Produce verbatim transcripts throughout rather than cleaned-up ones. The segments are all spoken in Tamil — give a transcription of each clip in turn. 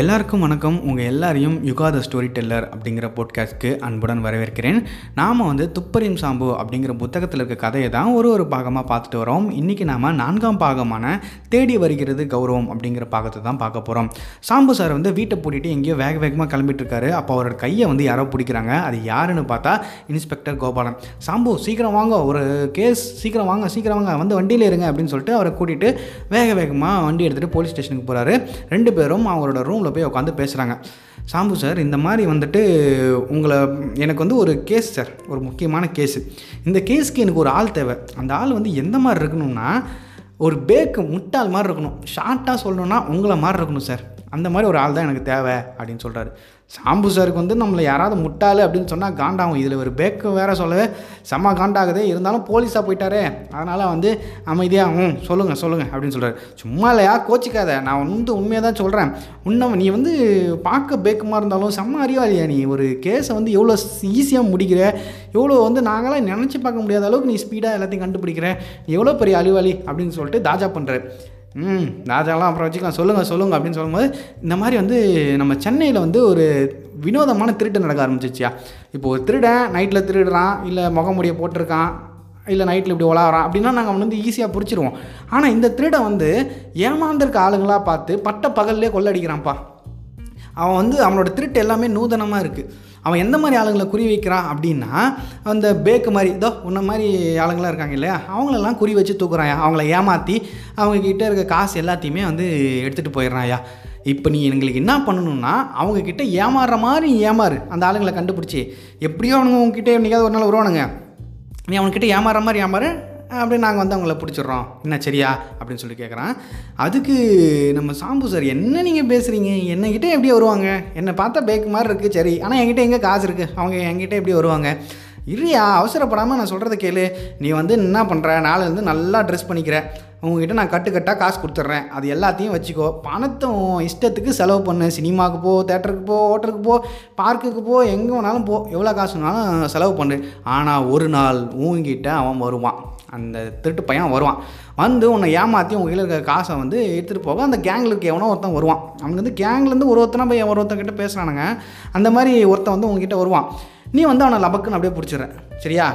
எல்லாருக்கும் வணக்கம். உங்கள் எல்லாரையும் யுகா த ஸ்டோரி டெல்லர் அப்படிங்கிற பாட்காஸ்ட்க்கு அன்புடன் வரவேற்கிறேன். நாம் வந்து துப்பறியும் சாம்பு அப்படிங்கிற புத்தகத்தில் இருக்க கதையை தான் ஒரு ஒரு பாகமாக பார்த்துட்டு வரோம். இன்றைக்கி நாம் நான்காம் பாகமான தேடி வருகிறது கௌரவம் அப்படிங்கிற பாகத்தை தான் பார்க்க போகிறோம். சாம்பு சார் வந்து வீட்டை பூட்டிட்டு எங்கேயோ வேக வேகமாக கிளம்பிட்டுருக்காரு. அப்போ அவரோட கையை வந்து யாரோ பிடிக்கிறாங்க. அது யாருன்னு பார்த்தா இன்ஸ்பெக்டர் கோபாலன். சாம்பு சீக்கிரம் வாங்க, ஒரு கேஸ், சீக்கிரம் வாங்க சீக்கிரம் வாங்க வந்து வண்டியில் இருங்க அப்படின்னு சொல்லிட்டு அவரை கூட்டிகிட்டு வேக வேகமாக வண்டி எடுத்துகிட்டு போலீஸ் ஸ்டேஷனுக்கு போகிறாரு. ரெண்டு பேரும் அவரோட ரூம் உள்ள போய் உட்காந்து பேசுகிறாங்க. சாம்பு சார், இந்த மாதிரி வந்துட்டு உங்களை எனக்கு வந்து ஒரு கேஸ் சார், ஒரு முக்கியமான கேஸு. இந்த கேஸுக்கு எனக்கு ஒரு ஆள் தேவை. அந்த ஆள் வந்து எந்த மாதிரி இருக்கணும்னா, ஒரு பேக்கு முட்டாள் மாதிரி இருக்கணும், ஷார்ட்டாக சொல்லணும்னா உங்களை மாதிரி இருக்கணும் சார். அந்த மாதிரி ஒரு ஆள் தான் எனக்கு தேவை அப்படின்னு சொல்கிறாரு. சாம்பு சாருக்கு வந்து நம்மளை யாராவது முட்டாள் அப்படின்னு சொன்னால் காண்டாகும். இதில் ஒரு பேக்கு வேறு சொல்லவே செம்ம காண்டாகுது. இருந்தாலும் போலீஸாக போயிட்டாரே, அதனால் வந்து அமைதியாகவும் சொல்லுங்கள் சொல்லுங்கள் அப்படின்னு சொல்கிறார். சும்மா இல்லையா, கோச்சிக்காத, நான் வந்து உண்மையாக தான் சொல்கிறேன். உன்ன நீ வந்து பார்க்க பேக்குமா இருந்தாலும் செம்ம அறிவாளியா நீ. ஒரு கேஸை வந்து எவ்வளோ ஈஸியாக முடிக்கிற, எவ்வளோ வந்து நாங்களாம் நினச்சி பார்க்க முடியாத அளவுக்கு நீ ஸ்பீடாக எல்லாத்தையும் கண்டுபிடிக்கிற, எவ்வளோ பெரிய அறிவாளி அப்படின்னு சொல்லிட்டு தாஜா பண்ணுறாரு. ம் ராஜாலாம் அப்புறம் வச்சுக்கலாம், சொல்லுங்கள் சொல்லுங்கள் அப்படின்னு சொல்லும்போது, இந்த மாதிரி வந்து நம்ம சென்னையில் வந்து ஒரு வினோதமான திருட்டு நடக்க ஆரம்பிச்சிச்சியா. இப்போ ஒரு திருடன் நைட்டில் திருடுறான், இல்லை முகமுடியை போட்டிருக்கான், இல்லை நைட்டில் இப்படி உலாகிறான் அப்படின்னா நாங்கள் வந்து ஈஸியாக பிடிச்சிருவோம். ஆனால் இந்த திருடை வந்து ஏமாந்திருக்க ஆளுங்களாக பார்த்து பட்ட பகல்லே கொள்ளடிக்கிறான்ப்பா. அவன் வந்து அவனோட திருட்டு எல்லாமே நூதனமாக இருக்குது. அவன் எந்த மாதிரி ஆளுங்களை குறி வைக்கிறான் அப்படின்னா, அந்த பேக்கு மாதிரி இதோ உன்ன மாதிரி ஆளுங்களாக இருக்காங்க இல்லையா, அவங்களெல்லாம் குறி வச்சு தூக்குறாயா, அவங்கள ஏமாற்றி அவங்கக்கிட்ட இருக்க காசு எல்லாத்தையுமே வந்து எடுத்துகிட்டு போயிடுறாயா. இப்போ நீ எங்களுக்கு என்ன பண்ணணும்னா, அவங்கக்கிட்ட ஏமாறுற மாதிரி ஏமாறு, அந்த ஆளுங்களை கண்டுபிடிச்சி. எப்படியோ அவனுங்க உங்ககிட்ட என்றைக்காவது ஒரு நாள் வருவானுங்க, நீ அவங்கக்கிட்ட ஏமாறுற மாதிரி ஏமாறு, அப்படின்னு நாங்கள் வந்து அவங்கள பிடிச்சிடுறோம் என்ன சரியா அப்படின்னு சொல்லி கேட்குறான். அதுக்கு நம்ம சாம்பு சார், என்ன நீங்கள் பேசுகிறீங்க, என்னக்கிட்ட எப்படி வருவாங்க, என்னை பார்த்தா பேக்கு மாதிரி இருக்குது சரி, ஆனால் என்கிட்ட எங்கே காசு இருக்குது, அவங்க என்கிட்ட எப்படி வருவாங்க, இல்லையா அவசரப்படாமல் நான் சொல்கிறத கேளு. நீ வந்து என்ன பண்ணுற, நாளில் வந்து நல்லா ட்ரெஸ் பண்ணிக்கிற, உங்ககிட்ட நான் கட்டுக்கட்டாக காசு கொடுத்துட்றேன், அது எல்லாத்தையும் வச்சுக்கோ, பணத்தும் இஷ்டத்துக்கு செலவு பண்ணு, சினிமாவுக்கு போ, தேட்டருக்கு போ, ஹோட்டலுக்கு போ, பார்க்குக்கு போ, எங்கே வேணாலும் போ, எவ்வளோ காசுனாலும் செலவு பண்ணு. ஆனால் ஒரு நாள் உங்ககிட்ட அவன் வருவான், அந்த திருட்டு பையன் வருவான், வந்து உன்னை ஏமாற்றி உங்கள் கையில் இருக்கிற காசை வந்து எடுத்துகிட்டு போக. அந்த கேங்கிலுக்கு எவனோ ஒருத்தன் வருவான். அவங்க வந்து கேங்லேருந்து ஒரு ஒருத்தனா போய் ஒரு ஒருத்தங்கிட்ட பேசுகிறானுங்க. அந்த மாதிரி ஒருத்தன் வந்து உங்ககிட்ட வருவான். நீ வந்து அவனை லபக்குன்னு அப்படியே பிடிச்சிடுறேன் சரியா.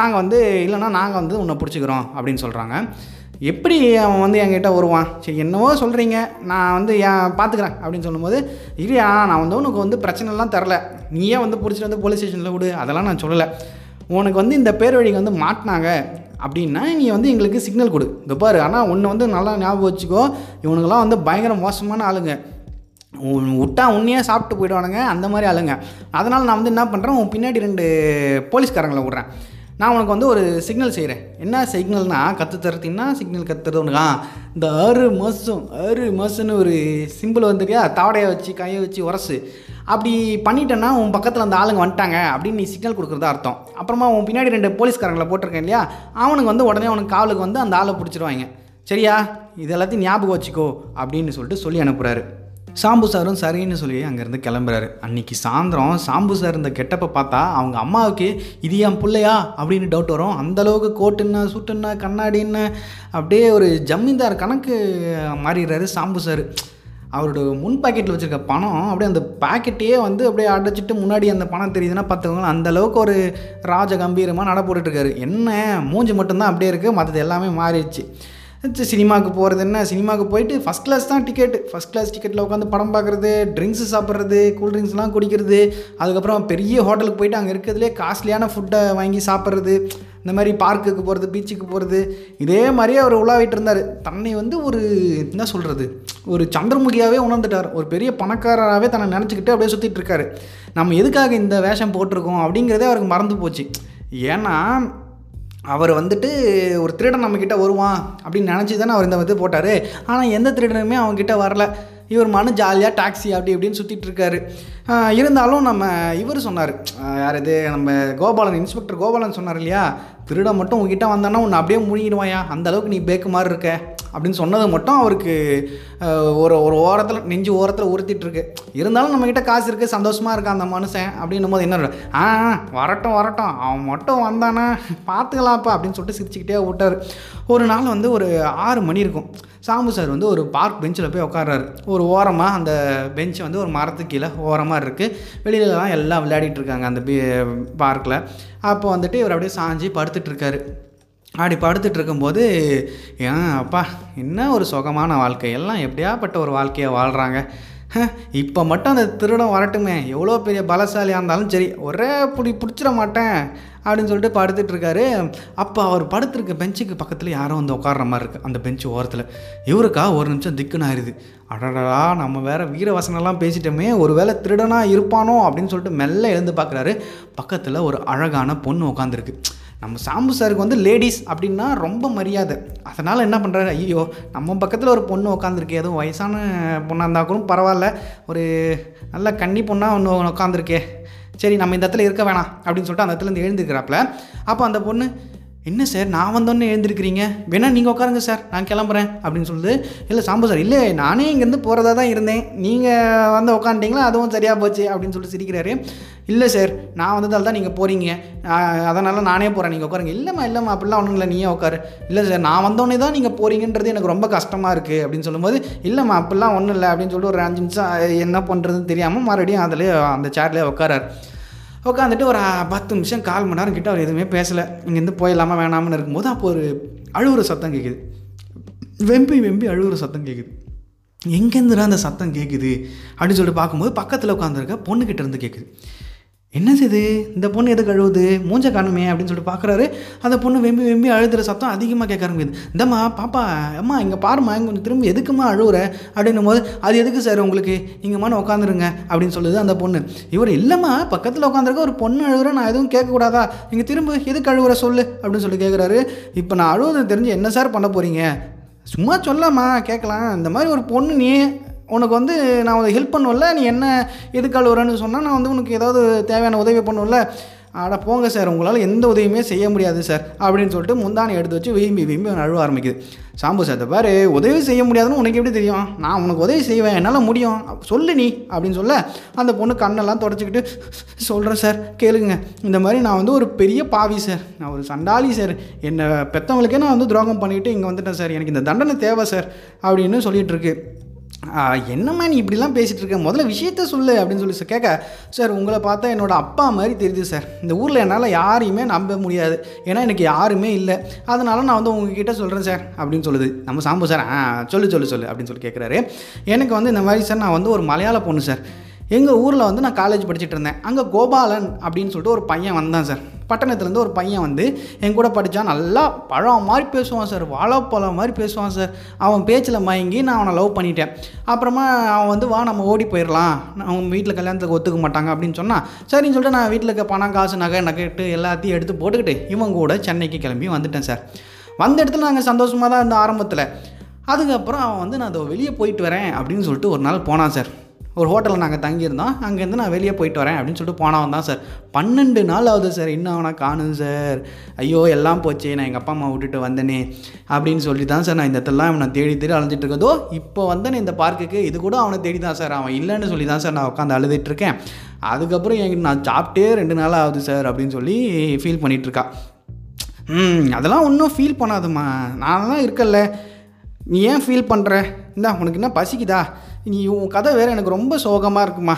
நாங்கள் வந்து இல்லைன்னா நாங்கள் வந்து உன்னை பிடிச்சிக்கிறோம் அப்படின்னு சொல்கிறாங்க. எப்படி அவன் வந்து என்கிட்ட வருவான், சரி என்னவோ சொல்கிறீங்க, நான் வந்து ஏன் பார்த்துக்கிறேன் அப்படின்னு சொல்லும்போது, இல்லையா நான் வந்து உனக்கு வந்து பிரச்சனைலாம் தரல, நீயே வந்து பிடிச்சிட்டு வந்து போலீஸ் ஸ்டேஷனில் விடு, அதெல்லாம் நான் சொல்லலை. உனக்கு வந்து இந்த பேர் வழிக்கு வந்து மாட்டினாங்க அப்படின்னா நீ வந்து எங்களுக்கு சிக்னல் கொடு, இந்த பாரு. ஆனால் ஒன்று வந்து நல்லா ஞாபகம் வச்சுக்கோ, இவனுங்களாம் வந்து பயங்கர மோசமான ஆளுங்க, விட்டா உன்னையே சாப்பிட்டு போயிடுவானுங்க, அந்த மாதிரி ஆளுங்க. அதனால் நான் வந்து என்ன பண்ணுறேன், உன் பின்னாடி ரெண்டு போலீஸ்காரங்களை விட்றேன், நான் உனக்கு வந்து ஒரு சிக்னல் செய்கிறேன். என்ன சிக்னல்னா, கற்று தரத்தின்னா சிக்னல் கற்றுறது உனக்கா, இந்த ஆறு மாதம் ஆறு மாதம்னு ஒரு சிம்பிள் வந்துருக்கியா, தாவடையை வச்சு கையை வச்சு உரசு, அப்படி பண்ணிட்டேன்னா உன் பக்கத்தில் அந்த ஆளுங்க வந்துட்டாங்க அப்படின்னு நீ சிக்னல் கொடுக்குறதா அர்த்தம். அப்புறமா உன் பின்னாடி ரெண்டு போலீஸ்காரங்களை போட்டிருக்கேன் இல்லையா, அவனுக்கு வந்து உடனே அவனுக்கு காவலுக்கு வந்து அந்த ஆளை பிடிச்சிருவாங்க சரியா, இது எல்லாத்தையும் ஞாபகம் வச்சுக்கோ அப்படின்னு சொல்லிட்டு சொல்லி அனுப்புகிறாரு. சாம்பு சாரும் சரின்னு சொல்லி அங்கேருந்து கிளம்புறாரு. அன்றைக்கி சாயந்தரம் சாம்பு சார் இந்த கெட்டப்பை பார்த்தா அவங்க அம்மாவுக்கு இது என் பிள்ளையா அப்படின்னு டவுட் வரும். அந்தளவுக்கு கோட்டுன்னா சூட்டுன்னா கண்ணாடின்னு அப்படியே ஒரு ஜமீன்தார் கணக்கு மாறிடுறாரு சாம்பு சார். அவரோட முன் பாக்கெட்டில் வச்சுருக்க பணம் அப்படியே அந்த பாக்கெட்டையே வந்து அப்படியே அடைச்சிட்டு முன்னாடி அந்த பணம் தெரியுதுன்னா பார்த்துக்கோங்களேன், அந்தளவுக்கு ஒரு ராஜ கம்பீரமாக நட போட்டுட்ருக்காரு. என்ன மூஞ்சி மட்டும்தான் அப்படியே இருக்குது, மற்றது எல்லாமே மாறிடுச்சு. சினிமாவுக்கு போகிறது என்ன, சினிமாவுக்கு போயிட்டு ஃபஸ்ட் கிளாஸ் தான் டிக்கெட்டு, ஃபஸ்ட் கிளாஸ் டிக்கெட்டில் உட்காந்து படம் பார்க்குறது, ட்ரிங்க்ஸு சாப்பிட்றது, கூல்ட்ரிங்க்ஸ்லாம் குடிக்கிறது, அதுக்கப்புறம் பெரிய ஹோட்டலுக்கு போயிட்டு அங்கே இருக்கிறதுலே காஸ்ட்லியான ஃபுட்டை வாங்கி சாப்பிட்றது, இந்த மாதிரி பார்க்குக்கு போகிறது, பீச்சுக்கு போகிறது, இதே மாதிரியே அவர் உலாவிட்டு இருந்தார். தன்னை வந்து ஒரு என்ன சொல்கிறது, ஒரு சந்திரமுகியாகவே உணர்ந்துட்டார், ஒரு பெரிய பணக்காரராகவே தன்னை நினச்சிக்கிட்டு அப்படியே சுற்றிட்டு இருக்காரு. நம்ம எதுக்காக இந்த வேஷம் போட்டிருக்கோம் அப்படிங்கிறதே அவருக்கு மறந்து போச்சு. ஏன்னா அவர் வந்துட்டு ஒரு திருடன் நம்மக்கிட்ட வருவான் அப்படின்னு நினச்சி தானே அவர் இந்த வந்து போட்டார். ஆனால் எந்த திருடனுமே அவங்ககிட்ட வரல. இவர் மனு ஜாலியாக டாக்ஸி அப்படி இப்படின்னு சுற்றிட்டுருக்காரு. இருந்தாலும் நம்ம இவர் சொன்னார், யார் இது நம்ம கோபாலன், இன்ஸ்பெக்டர் கோபாலன் சொன்னார் இல்லையா, திருட மட்டும் உங்ககிட்ட வந்தானா உன்னை அப்படியே முழுங்கிடுவாயா, அந்த அளவுக்கு நீ பேக்கு மாதிரி இருக்க அப்படின்னு சொன்னது மட்டும் அவருக்கு ஒரு ஒரு ஓரத்தில் நெஞ்சு ஓரத்தில் உறுத்திட்டுருக்கு. இருந்தாலும் நம்மக்கிட்ட காசு இருக்குது, சந்தோஷமாக இருக்கா அந்த மனுஷன் அப்படின்னும் போது என்ன, ஆ வரட்டும் வரட்டும் அவன் மட்டும் வந்தானா பார்த்துக்கலாம்ப்பா அப்படின்னு சொல்லிட்டு சிரிச்சுக்கிட்டே விட்டார். ஒரு நாள் வந்து ஒரு ஆறு மணி இருக்கும், சாம்பு சார் வந்து ஒரு பார்க் பெஞ்சில் போய் உட்கார்றாரு. ஒரு ஓரமாக அந்த பெஞ்சு வந்து ஒரு மரத்துக்கு கீழே ஓரமாக இருக்குது. வெளியிலலாம் எல்லாம் விளையாடிட்டு இருக்காங்க அந்த பார்க்கில். அப்போ வந்துட்டு இவர் அப்படியே சாஞ்சி படுத்துட்ருக்காரு. அப்படி படுத்துட்டு இருக்கும்போது, ஏன் அப்பா என்ன ஒரு சுகமான வாழ்க்கை, எல்லாம் எப்படியாப்பட்ட ஒரு வாழ்க்கையை வாழ்கிறாங்க, இப்போ மட்டும் அந்த திருடம் வரட்டுமே, எவ்வளோ பெரிய பலசாலியாக இருந்தாலும் சரி ஒரே பிடி பிடிச்சிட மாட்டேன் அப்படின்னு சொல்லிட்டு படுத்துட்ருக்காரு. அப்போ அவர் படுத்துருக்க பெஞ்சுக்கு பக்கத்தில் யாரும் வந்து உட்கார்ற மாதிரி இருக்குது அந்த பெஞ்சு ஓரத்தில். இவருக்கா ஒரு நிமிஷம் திக்குன்னு ஆயிடுது, அடடா நம்ம வேறு வீரவசனெல்லாம் பேசிட்டோமே, ஒரு வேளை திருடனாக இருப்பானோ அப்படின்னு சொல்லிட்டு மெல்ல எழுந்து பார்க்குறாரு. பக்கத்தில் ஒரு அழகான பொண்ணு உட்காந்துருக்கு. நம்ம சாம்பு சாருக்கு வந்து லேடிஸ் அப்படின்னா ரொம்ப மரியாதை. அதனால் என்ன பண்ணுறாரு, ஐயோ நம்ம பக்கத்தில் ஒரு பொண்ணு உட்காந்துருக்கே, எதுவும் வயசான பொண்ணாக இருந்தால் கூட பரவாயில்ல, ஒரு நல்ல கன்னி பொண்ணாக ஒன்று உட்காந்துருக்கே, சரி நம்ம இந்த இடத்துல இருக்க வேணாம் அப்படின்னு சொல்லிட்டு அந்த இடத்துலேருந்து எழுந்துருக்கிறாப்புல. அப்போ அந்த பொண்ணு, என்ன சார் நான் வந்தோடனே எழுந்திருக்கிறீங்க, வேணா நீங்கள் உட்காருங்க சார் நான் கிளம்புறேன் அப்படின்னு சொல்லுது. இல்லை சாம்பு சார், இல்லை நானே இங்கேருந்து போகிறதா தான் இருந்தேன், நீங்கள் வந்து உட்காந்துட்டிங்களா அதுவும் சரியாக போச்சு அப்படின்னு சொல்லிட்டு சிரிக்கிறாரு. இல்லை சார் நான் வந்ததால் தான் நீங்கள் போகிறீங்க, அதனால் நானே போகிறேன் நீங்கள் உட்காருங்க. இல்லைம்மா இல்லைம்மா அப்படிலாம் ஒன்றும் இல்லை நீயே உட்காரு. இல்லை சார் நான் வந்தோடனே தான் நீங்கள் போகிறீங்கன்றது எனக்கு ரொம்ப கஷ்டமாக இருக்குது அப்படின்னு சொல்லும்போது, இல்லைம்மா அப்படிலாம் ஒன்றும் இல்லை அப்படின்னு சொல்லிட்டு ஒரு அஞ்சு நிமிஷம் என்ன பண்ணுறதுன்னு தெரியாமல் மறுபடியும் அதிலே அந்த சேர்லேயே உட்காராரு. உட்காந்துட்டு ஒரு பத்து நிமிஷம் கால் மணி நேரம் கிட்ட அவர் எதுவுமே பேசலை. இங்கேருந்து போயிடலாமா வேணாமனு இருக்கும்போது அப்போ ஒரு அழுவுற சத்தம் கேட்குது, வெம்பி வெம்பி அழுவுற சத்தம் கேட்குது. எங்கேருந்துடா அந்த சத்தம் கேட்குது அப்படின்னு சொல்லிட்டு பார்க்கும்போது பக்கத்தில் உட்காந்துருக்க பொண்ணுக்கிட்ட இருந்து கேட்குது. என்ன செய்யுது இந்த பொண்ணு, எதுக்கு அழுவுது, மூஞ்ச காணுமே அப்படின்னு சொல்லிட்டு பார்க்குறாரு. அந்த பொண்ணு வெம்பி வெம்பி அழுதுற சத்தம் அதிகமாக கேட்க ஆரம்பிக்குது. இந்தம்மா பாப்பா அம்மா இங்கே பாருமா, இங்கே கொஞ்சம் திரும்பி எதுக்குமா அழுவுற அப்படின்னும் போது, அது எதுக்கு சார் உங்களுக்கு, நீங்கள் மானு உட்காந்துருங்க அப்படின்னு சொல்லுது அந்த பொண்ணு. இவர், இல்லைம்மா பக்கத்தில் உட்காந்துருக்க ஒரு பொண்ணு அழுகுற, நான் எதுவும் கேட்கக்கூடாதா, நீங்கள் திரும்ப எதுக்கு அழுவுற சொல்லு அப்படின்னு சொல்லி கேட்குறாரு. இப்போ நான் அழுவது தெரிஞ்சு என்ன சார் பண்ண போகிறீங்க, சும்மா சொல்லாமா கேட்கலாம், இந்த மாதிரி ஒரு பொண்ணு நீ உனக்கு வந்து நான் உனக்கு ஹெல்ப் பண்ணுவல, நீ என்ன எதுக்கு அழுவுறன்னு சொன்னால் நான் வந்து உனக்கு ஏதாவது தேவையான உதவி பண்ணுவல, ஆட போங்க சார் உங்களால் எந்த உதவியுமே செய்ய முடியாது சார் அப்படின்னு சொல்லிட்டு முந்தானை எடுத்து வச்சு வீம்பி வீம்பி அழுவ ஆரம்பிக்குது. சாம்பு சார் பாரு, உதவி செய்ய முடியாதுன்னு உனக்கு எப்படி தெரியும், நான் உனக்கு உதவி செய்வேன், என்னால் முடியும் சொல்லு நீ அப்படின்னு சொல்ல, அந்த பொண்ணு கண்ணெல்லாம் தொடச்சிக்கிட்டு சொல்கிறேன் சார் கேளுங்க, இந்த மாதிரி நான் வந்து ஒரு பெரிய பாவி சார், நான் ஒரு சண்டாளி சார், என்னை பெற்றவங்களுக்கே நான் வந்து துரோகம் பண்ணிக்கிட்டு இங்கே வந்துட்டேன் சார், எனக்கு இந்த தண்டனை தேவை சார் அப்படின்னு சொல்லிகிட்ருக்கு. என்னம்மா நீ இப்படிலாம் பேசிகிட்டு இருக்க, முதல்ல விஷயத்த சொல்லு அப்படின்னு சொல்லி கேட்க, சார் உங்களை பார்த்தா என்னோடய அப்பா மாதிரி தெரியுது சார், இந்த ஊரில் என்னால் யாரையுமே நம்ப முடியாது, ஏன்னா எனக்கு யாருமே இல்லை, அதனால் நான் வந்து உங்ககிட்ட சொல்கிறேன் சார் அப்படின்னு சொல்லுது. நம்ம சாம்பு சார் ஆ சொல்லு சொல்லு சொல்லு அப்படின்னு சொல்லி கேட்குறாரு. எனக்கு வந்து இந்த மாதிரி சார், நான் வந்து ஒரு மலையாள பொண்ணு சார், எங்கள் ஊரில் வந்து நான் காலேஜ் படிச்சுட்டு இருந்தேன், அங்கே கோபாலன் அப்படின்னு சொல்லிட்டு ஒரு பையன் வந்தான் சார், பட்டணத்துலேருந்து ஒரு பையன் வந்து என் கூட படித்தான், நல்லா பழம் மாதிரி பேசுவான் சார், வாழைப்பழம் மாதிரி பேசுவான் சார், அவன் பேச்சில் மயங்கி நான் அவனை லவ் பண்ணிட்டேன். அப்புறமா அவன் வந்து வா நம்ம ஓடி போயிடலாம், அவங்க வீட்டில் கல்யாணத்துக்கு ஒத்துக்க மாட்டாங்க அப்படின்னு சொன்னான். சரின்னு சொல்லிட்டு நான் வீட்டில் இருக்க பணம் காசு நகை நகைட்டு எல்லாத்தையும் எடுத்து போட்டுக்கிட்டு இவங்க கூட சென்னைக்கு கிளம்பி வந்துட்டேன் சார். வந்த இடத்துல நாங்கள் சந்தோஷமாக தான் இருந்தோம் ஆரம்பத்தில். அதுக்கப்புறம் அவன் வந்து நான் அதை வெளியே போயிட்டு வரேன் அப்படின்னு சொல்லிட்டு ஒரு நாள் போனான் சார். ஒரு ஹோட்டலில் நாங்கள் தங்கியிருந்தோம், அங்கேருந்து நான் வெளியே போயிட்டு வரேன் அப்படின்னு சொல்லிட்டு போனவன் தான் சார். பன்னெண்டு நாள் ஆகுது சார், இன்னும் அவனை காணும் சார், ஐயோ எல்லாம் போச்சு நான் எங்கள் அப்பா அம்மா விட்டுட்டு வந்தேனே அப்படின்னு சொல்லி தான் சார் நான் இந்த இடத்துலாம் அவனை தேடி தேடி அலைஞ்சிட்டு இருக்கதோ, இப்போ வந்தேன் இந்த பார்க்குக்கு, இது கூட அவனை தேடி தான் சார், அவன் இல்லைன்னு சொல்லி தான் சார் நான் உட்காந்து அழுதுகிட்ருக்கேன், அதுக்கப்புறம் என் நான் சாப்பிட்டே ரெண்டு நாள் ஆகுது சார் அப்படின்னு சொல்லி ஃபீல் பண்ணிகிட்ருக்கா. ம் அதெல்லாம் ஒன்றும் ஃபீல் பண்ணாதுமா, நான் தான் இருக்கல, நீ ஏன் ஃபீல் பண்ணுற, இந்தா உனக்கு என்ன பசிக்குதா, நீ உன் கதை வேறு எனக்கு ரொம்ப சோகமாக இருக்குமா,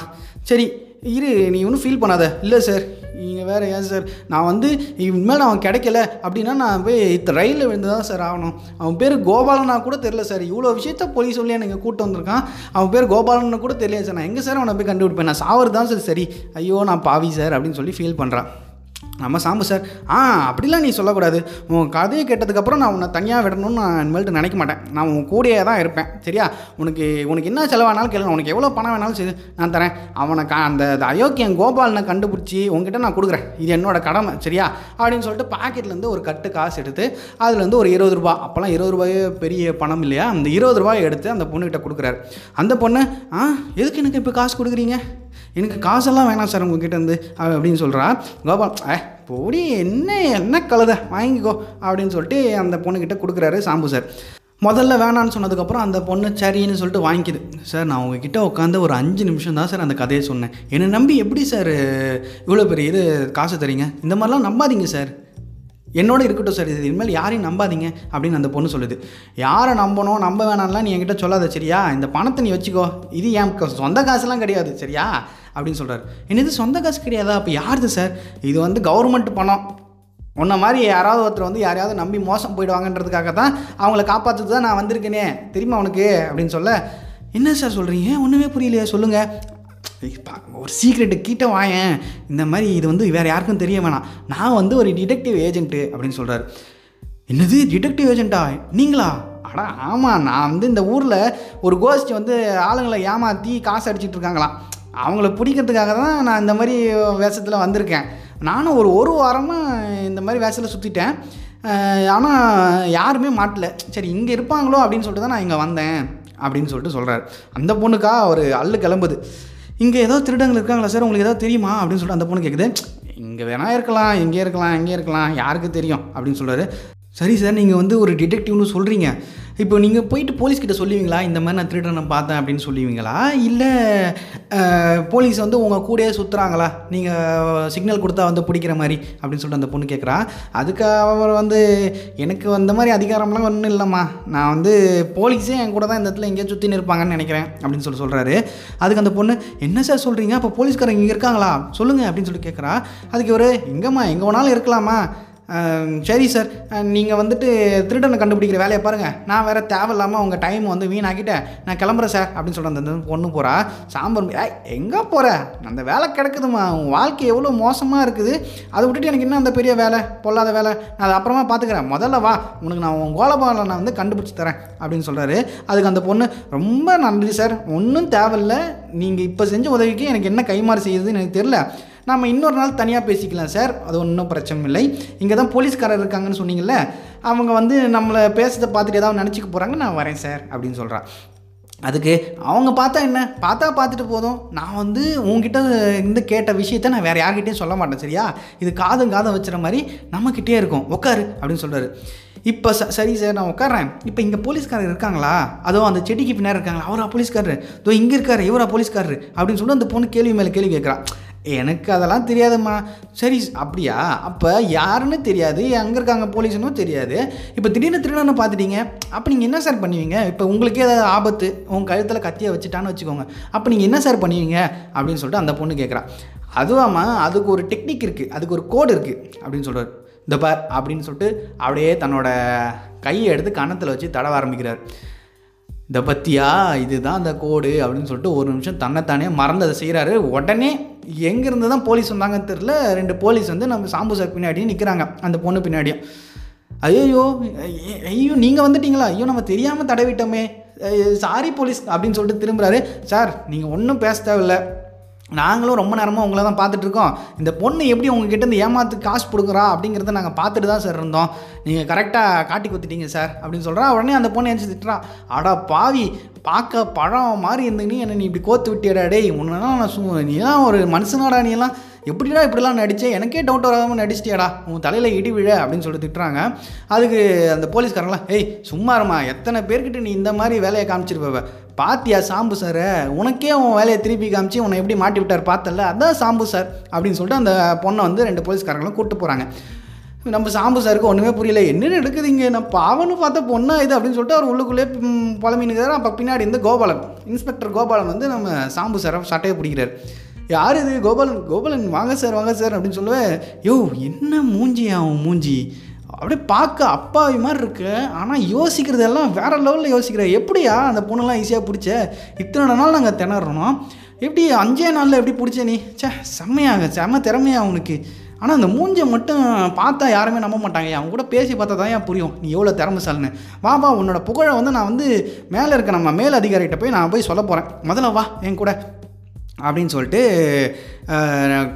சரி இரு நீ ஒன்றும் ஃபீல் பண்ணாத. இல்லை சார் நீங்கள் வேறு ஏன் சார், நான் வந்து இனிமேல் அவன் கிடைக்கல அப்படின்னா நான் போய் ரயிலில் விழுந்து தான் சார் ஆகணும், அவன் பேர் கோபாலனா கூட தெரில சார், இவ்வளோ விஷயத்த போலீஸ் சொல்லி எனக்கு கூட்டம் வந்திருக்கான், அவன் பேர் கோபாலன்னு கூட தெரியல சார், நான் எங்கே சார் அவனை போய் கண்டுபிடிப்பேன், நான் சாவது தான் சார், சரி ஐயோ நான் பாவி சார் அப்படின்னு சொல்லி ஃபீல் பண்ணுறான். நம்ம சாம்பு சார் ஆ அப்படிலாம் நீ சொல்லக்கூடாது, உன் கதையை கேட்டதுக்கப்புறம் நான் உன்னை தனியாக விடணும்னு நான் இனிமேல்ட்டு நினைக்க மாட்டேன், நான் உன் கூடையே தான் இருப்பேன் சரியா, உனக்கு உனக்கு என்ன செலவானாலும் கேளு, உனக்கு எவ்வளோ பணம் வேணாலும் சரி நான் தரேன், அவனை கா அந்த அயோக்கியன் கோபாலனை கண்டுபிடிச்சி உங்ககிட்ட நான் கொடுக்குறேன், இது என்னோடய கடமை சரியா அப்படின்னு சொல்லிட்டு பாக்கெட்லேருந்து ஒரு கட்டு காசு எடுத்து அதுலேருந்து ஒரு இருபது ரூபா அப்போலாம் இருபது ரூபாயே பெரிய பணம் இல்லையா, அந்த இருபது ரூபாயை எடுத்து அந்த பொண்ணுக்கிட்ட கொடுக்குறாரு. அந்த பொண்ணு, ஆ எதுக்கு எனக்கு இப்போ காசு கொடுக்குறீங்க, எனக்கு காசெல்லாம் வேணாம் சார் உங்ககிட்ட இருந்து அப்படின்னு சொல்கிறான். கோபால் ஏ போடி என்ன என்ன கழுதை வாங்கிக்கோ அப்படின்னு சொல்லிட்டு அந்த பொண்ணுக்கிட்ட கொடுக்குறாரு சாம்பு சார். முதல்ல வேணான்னு சொன்னதுக்கப்புறம் அந்த பொண்ணு சரின்னு சொல்லிட்டு வாங்கிக்குது. சார் நான் உங்ககிட்ட உட்காந்து ஒரு அஞ்சு நிமிஷம் தான் சார் அந்த கதையை சொன்னேன். என்னை நம்பி எப்படி சார் இவ்வளோ பெரிய இது காசை தரீங்க? இந்த மாதிரிலாம் நம்பாதீங்க சார், என்னோட இருக்கட்டும் சார், இது இனிமேல் யாரையும் நம்பாதீங்க அப்படின்னு அந்த பொண்ணு சொல்லுது. யாரை நம்பணும் நம்ப வேணாம்லாம் நீ என்கிட்ட சொல்லாத சரியா, இந்த பணத்தை நீ வச்சுக்கோ, இது என் சொந்த காசுலாம் கிடையாது சரியா அப்படின்னு சொல்கிறார். என்னது சொந்த காசு கிடையாதா? அப்போ யாருது சார்? இது வந்து கவர்மெண்ட் பணம். உன்ன மாதிரி யாராவது ஒருத்தர் வந்து யாரையாவது நம்பி மோசம் போயிடுவாங்கன்றதுக்காக தான் அவங்கள காப்பாற்றுறது தான் நான் வந்திருக்கேனே தெரியுமா அவனுக்கு அப்படின்னு சொல்ல, என்ன சார் சொல்கிறீங்க ஒன்றுமே புரியலையே சொல்லுங்கள். ஒரு சீக்ரெட்டு கிட்ட வாயேன், இந்த மாதிரி இது வந்து வேறு யாருக்கும் தெரிய வேணாம், நான் வந்து ஒரு டிடெக்டிவ் ஏஜென்ட்டு அப்படின்னு சொல்கிறார். என்னது டிடெக்டிவ் ஏஜென்ட்டா நீங்களா? அடா ஆமாம், நான் வந்து இந்த ஊரில் ஒரு கோஷ்டி வந்து ஆளுங்களை ஏமாற்றி காசு அடிச்சுட்டு இருக்காங்களாம், அவங்கள பிடிக்கிறதுக்காக தான் நான் இந்த மாதிரி வேஷத்தில் வந்திருக்கேன். நானும் ஒரு ஒரு வாரமாக இந்த மாதிரி வேஷத்தில் சுற்றிட்டேன், ஆனால் யாருமே மாட்டல, சரி இங்கே இருப்பாங்களோ அப்படின்னு சொல்லிட்டு தான் நான் இங்கே வந்தேன் அப்படின்னு சொல்லிட்டு சொல்கிறார். அந்த பொண்ணுக்கா ஒரு அல்லு கிளம்புது. இங்கே ஏதோ திருடங்கள் இருக்காங்களா சார், உங்களுக்கு ஏதாவது தெரியுமா அப்படின்னு சொல்லிட்டு அந்த பொண்ணு கேட்குது. இங்கே வேணா இருக்கலாம், இங்கே இருக்கலாம், இங்கே இருக்கலாம், யாருக்கு தெரியும் அப்படின்னு சொல்கிறாரு. சரி சார் நீங்கள் வந்து ஒரு டிடெக்டிவ்னு சொல்கிறீங்க, இப்போ நீங்கள் போயிட்டு போலீஸ்கிட்ட சொல்லுவீங்களா இந்த மாதிரி நான் திருடனை பார்த்தேன் அப்படின்னு சொல்லுவீங்களா, இல்லை போலீஸ் வந்து உங்கள் கூடயே சுற்றுறாங்களா நீங்கள் சிக்னல் கொடுத்தா வந்து பிடிக்கிற மாதிரி அப்படின்னு சொல்லிட்டு அந்த பொண்ணு கேட்குறா. அதுக்கு அவர் வந்து எனக்கு அந்த மாதிரி அதிகாரம்லாம் ஒன்றும் இல்லைம்மா, நான் வந்து போலீஸே என் கூட தான் இந்த இடத்துல எங்கேயும் சுற்றி நிற்பாங்கன்னு நினைக்கிறேன் அப்படின்னு சொல்லி சொல்கிறாரு. அதுக்கு அந்த பொண்ணு என்ன சார் சொல்கிறீங்க, அப்போ போலீஸ்காரங்க இங்கே இருக்காங்களா சொல்லுங்கள் அப்படின்னு சொல்லிட்டு கேட்குறா. அதுக்கு இவர் எங்கேம்மா எங்கே வேணாலும் இருக்கலாமா, சரி சார் நீங்கள் வந்துட்டு திருடனை கண்டுபிடிக்கிற வேலையை பாருங்கள், நான் வேறு தேவையில்லாமல் உங்கள் டைம் வந்து வீணாக்கிட்டேன், நான் கிளம்புறேன் சார் அப்படின்னு சொல்லிட்டு அந்த பொண்ணு போகிறா. சாம்பார் எங்கே போகிற அந்த வேலை கிடக்குதுமா, உன் வாழ்க்கை எவ்வளோ மோசமாக இருக்குது, அதை விட்டுட்டு எனக்கு இன்னும் அந்த பெரிய வேலை பொல்லாத வேலை, நான் அதை அப்புறமா பார்த்துக்கிறேன், முதல்ல வா உனக்கு நான் உன் கோலபாலை நான் வந்து கண்டுபிடிச்சி தரேன் அப்படின்னு சொல்கிறாரு. அதுக்கு அந்த பொண்ணு ரொம்ப நன்றி சார், ஒன்றும் தேவையில்லை, நீங்கள் இப்போ செஞ்ச உதவிக்கு எனக்கு என்ன கைமாறு செய்யுதுன்னு எனக்கு தெரில, நம்ம இன்னொரு நாள் தனியாக பேசிக்கலாம் சார், அது ஒன்றும் பிரச்சனை இல்லை, இங்கே தான் போலீஸ்காரர் இருக்காங்கன்னு சொன்னீங்கல்ல, அவங்க வந்து நம்மளை பேசுறதை பார்த்துட்டு ஏதாவது நினச்சிக்க போகிறாங்க, நான் வரேன் சார் அப்படின்னு சொல்கிறா. அதுக்கு அவங்க பார்த்தா என்ன பார்த்தா பார்த்துட்டு போதும், நான் வந்து உங்ககிட்ட இருந்து கேட்ட விஷயத்த நான் வேறு யார்கிட்டையும் சொல்ல மாட்டேன் சரியா, இது காதும் காதும் வச்சுற மாதிரி நம்மக்கிட்டே இருக்கும், உட்காரு அப்படின்னு சொல்கிறாரு. இப்போ ச சரி சார் நான் உட்காறேன், இப்போ இங்கே போலீஸ்காரர் இருக்காங்களா, அதோ அந்த செடிக்கு பின்னாடி இருக்காங்களா, அவரா போலீஸ்காரரு, இதோ இங்கே இருக்காரு இவரா போலீஸ்காரரு அப்படின்னு சொல்லிட்டு அந்த பொண்ணு கேள்வி மேலே கேள்வி கேட்குறா. எனக்கு அதெல்லாம் தெரியாதும்மா. சரி அப்படியா, அப்போ யாருன்னு தெரியாது, அங்கே இருக்காங்க போலீஸ்னும் தெரியாது, இப்போ திடீர்னு திருடனை பார்த்துட்டீங்க அப்போ நீங்கள் என்ன சார் பண்ணுவீங்க, இப்போ உங்களுக்கே ஏதாவது ஆபத்து உங்கள் கழுத்தில் கத்தியை வச்சுட்டான்னு வச்சுக்கோங்க, அப்போ நீங்கள் என்ன சார் பண்ணுவீங்க அப்படின்னு சொல்லிட்டு அந்த பொண்ணு கேட்குறா. அதுவாம்மா அதுக்கு ஒரு டெக்னிக் இருக்குது, அதுக்கு ஒரு கோடு இருக்குது அப்படின்னு சொல்கிறார். இந்த பார் அப்படின்னு சொல்லிட்டு அப்படியே தன்னோட கையை எடுத்து கன்னத்தில் வச்சு தடவ ஆரம்பிக்கிறார். இதை பற்றியா இதுதான் அந்த கோடு அப்படின்னு சொல்லிட்டு ஒரு நிமிஷம் தன்னைத்தானே மறந்து அதை செய்கிறாரு. உடனே எங்கேருந்து தான் போலீஸ் வந்தாங்கன்னு தெரில, ரெண்டு போலீஸ் வந்து நம்ம சாம்பு சார் பின்னாடியும் நிற்கிறாங்க, அந்த பொண்ணு பின்னாடியும். ஐயோ ஐயோ நீங்கள் வந்துட்டீங்களா, ஐயோ நம்ம தெரியாமல் தடவிட்டோமே, சாரி போலீஸ் அப்படின்னு சொல்லிட்டு திரும்புகிறாரு. சார் நீங்கள் ஒன்றும் பேச தேவையில்லை, நாங்களும் ரொம்ப நேரமாக உங்களை தான் பார்த்துட்ருக்கோம், இந்த பொண்ணு எப்படி உங்ககிட்ட இந்த ஏமாத்து காசு கொடுக்குறா அப்படிங்கிறத நாங்கள் பார்த்துட்டு தான் சார் இருந்தோம், நீங்கள் கரெக்டாக காட்டி கொடுத்துட்டீங்க சார் அப்படின்னு சொல்கிறா. உடனே அந்த பொண்ணு எரிச்சு திட்டுறா. அடா பாவி பார்க்க பழம் மாதிரி இருந்துங்கன்னு என்ன நீ இப்படி கோத்து விட்டியடா டே, உன்னெல்லாம் நான் சு நீலாம் ஒரு மனுஷனாடா, நீலாம் எப்படிடா இப்படிலாம் நடித்தேன், எனக்கே டவுட் வராமல் நடிச்சிட்டியாடா, உன் தலையில் இடி விழ அப்படின்னு சொல்லிட்டு திட்டுறாங்க. அதுக்கு அந்த போலீஸ்காரங்களாம் ஏய் சும்மா இருமா, எத்தனை பேர்கிட்ட நீ இந்த மாதிரி வேலையை காமிச்சிருப்ப, பார்த்தியா சாம்பு சார் உனக்கே உன் வேலையை திருப்பி காமிச்சு உன்னை எப்படி மாட்டி விட்டார் பார்த்தல, அதான் சாம்பு சார் அப்படின்னு சொல்லிட்டு அந்த பொண்ணை வந்து ரெண்டு போலீஸ்காரங்களும் கூப்பிட்டு போகிறாங்க. நம்ம சாம்பு சாருக்கு ஒன்றுமே புரியல, என்ன எடுக்குதுங்க நான் பாவன்னு பார்த்தா பொண்ணா இது அப்படின்னு சொல்லிட்டு அவர் உள்ளுக்குள்ளே பழமின்னுக்கிறார். அப்போ பின்னாடி இந்த கோபாலன் இன்ஸ்பெக்டர் கோபாலன் வந்து நம்ம சாம்பு சாரை சட்டையை பிடிக்கிறார். யார் இது கோபாலன், கோபாலன் வாங்க சார் வாங்க சார் அப்படின்னு சொல்லுவேன். யோ என்ன மூஞ்சி அவன் மூஞ்சி, அப்படியே பார்க்க அப்பாவி மாதிரி இருக்கு, ஆனால் யோசிக்கிறதெல்லாம் வேறு லெவலில் யோசிக்கிற, எப்படியா அந்த பொண்ணுலாம் ஈஸியாக பிடிச்ச, இத்தனை நாள் நாங்கள் திணறணும், எப்படி அஞ்சே நாளில் எப்படி பிடிச்ச நீ, சே செம்மையாக செம்ம திறமையா அவனுக்கு, ஆனால் அந்த மூஞ்சை மட்டும் பார்த்தா யாருமே நம்ப மாட்டாங்க, அவங்க கூட பேசி பார்த்தா தான் ஏன் புரியும் நீ எவ்வளோ திறமைசாலின்னு, வா வா உன்னோட புகழை வந்து நான் வந்து மேலே இருக்க நம்ம மேல் அதிகாரிகிட்ட போய் நான் போய் சொல்ல போகிறேன், முதல்ல வா என் கூட அப்படின்னு சொல்லிட்டு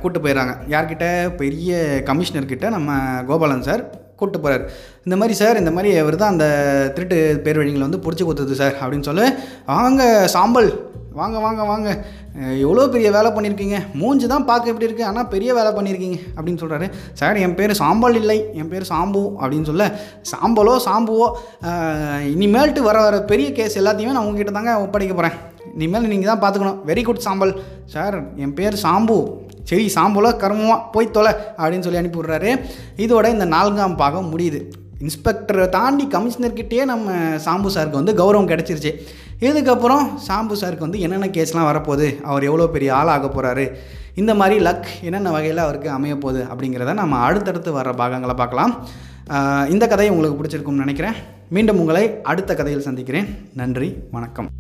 கூப்பிட்டு போயிடுறாங்க. யார்கிட்ட, பெரிய கமிஷனர்கிட்ட நம்ம கோபாலன் சார் கூப்பிட்டு போகிறார். இந்த மாதிரி சார் இந்த மாதிரி அவர் தான் அந்த திருட்டு பேர் வழிங்களை வந்து பிடிச்சி கொடுத்தது சார் அப்படின்னு சொல்ல, வாங்க சாம்பல் வாங்க வாங்க வாங்க எவ்வளோ பெரிய வேலை பண்ணியிருக்கீங்க, மூஞ்சி தான் பார்க்க எப்படி இருக்குது ஆனால் பெரிய வேலை பண்ணியிருக்கீங்க அப்படின்னு சொல்கிறாரு. சார் என் பேர் சாம்பல் இல்லை, என் பேர் சாம்பு அப்படின்னு சொல்ல, சாம்பலோ சாம்புவோ இனிமேல்ட்டு வர வர பெரிய கேஸ் எல்லாத்தையுமே நான் உங்ககிட்ட தாங்க ஒப்படைக்க போகிறேன், இனிமேல் நீங்கள் தான் பார்த்துக்கணும். வெரி குட் சாம்பல். சார் என் பேர் சாம்பு, சரி சாம்பலோ கர்மமாக போய் தொலை அப்படின்னு சொல்லி அனுப்பிவிட்றாரு. இதோட இந்த நான்காம் பாகம் முடியுது. இன்ஸ்பெக்டரை தாண்டி கமிஷனர்கிட்டயே நம்ம சாம்பு சாருக்கு வந்து கௌரவம் கிடச்சிருச்சு. இதுக்கப்புறம் சாம்பு சாருக்கு வந்து என்னென்ன கேஸ்லாம் வரப்போகுது, அவர் எவ்வளோ பெரிய ஆளாக போகிறாரு, இந்த மாதிரி லக் என்னென்ன வகையில் அவருக்கு அமைய போகுது அப்படிங்கிறத நம்ம அடுத்தடுத்து வர்ற பாகங்களை பார்க்கலாம். இந்த கதையை உங்களுக்கு பிடிச்சிருக்கும்னு நினைக்கிறேன். மீண்டும் உங்களை அடுத்த கதையில் சந்திக்கிறேன். நன்றி, வணக்கம்.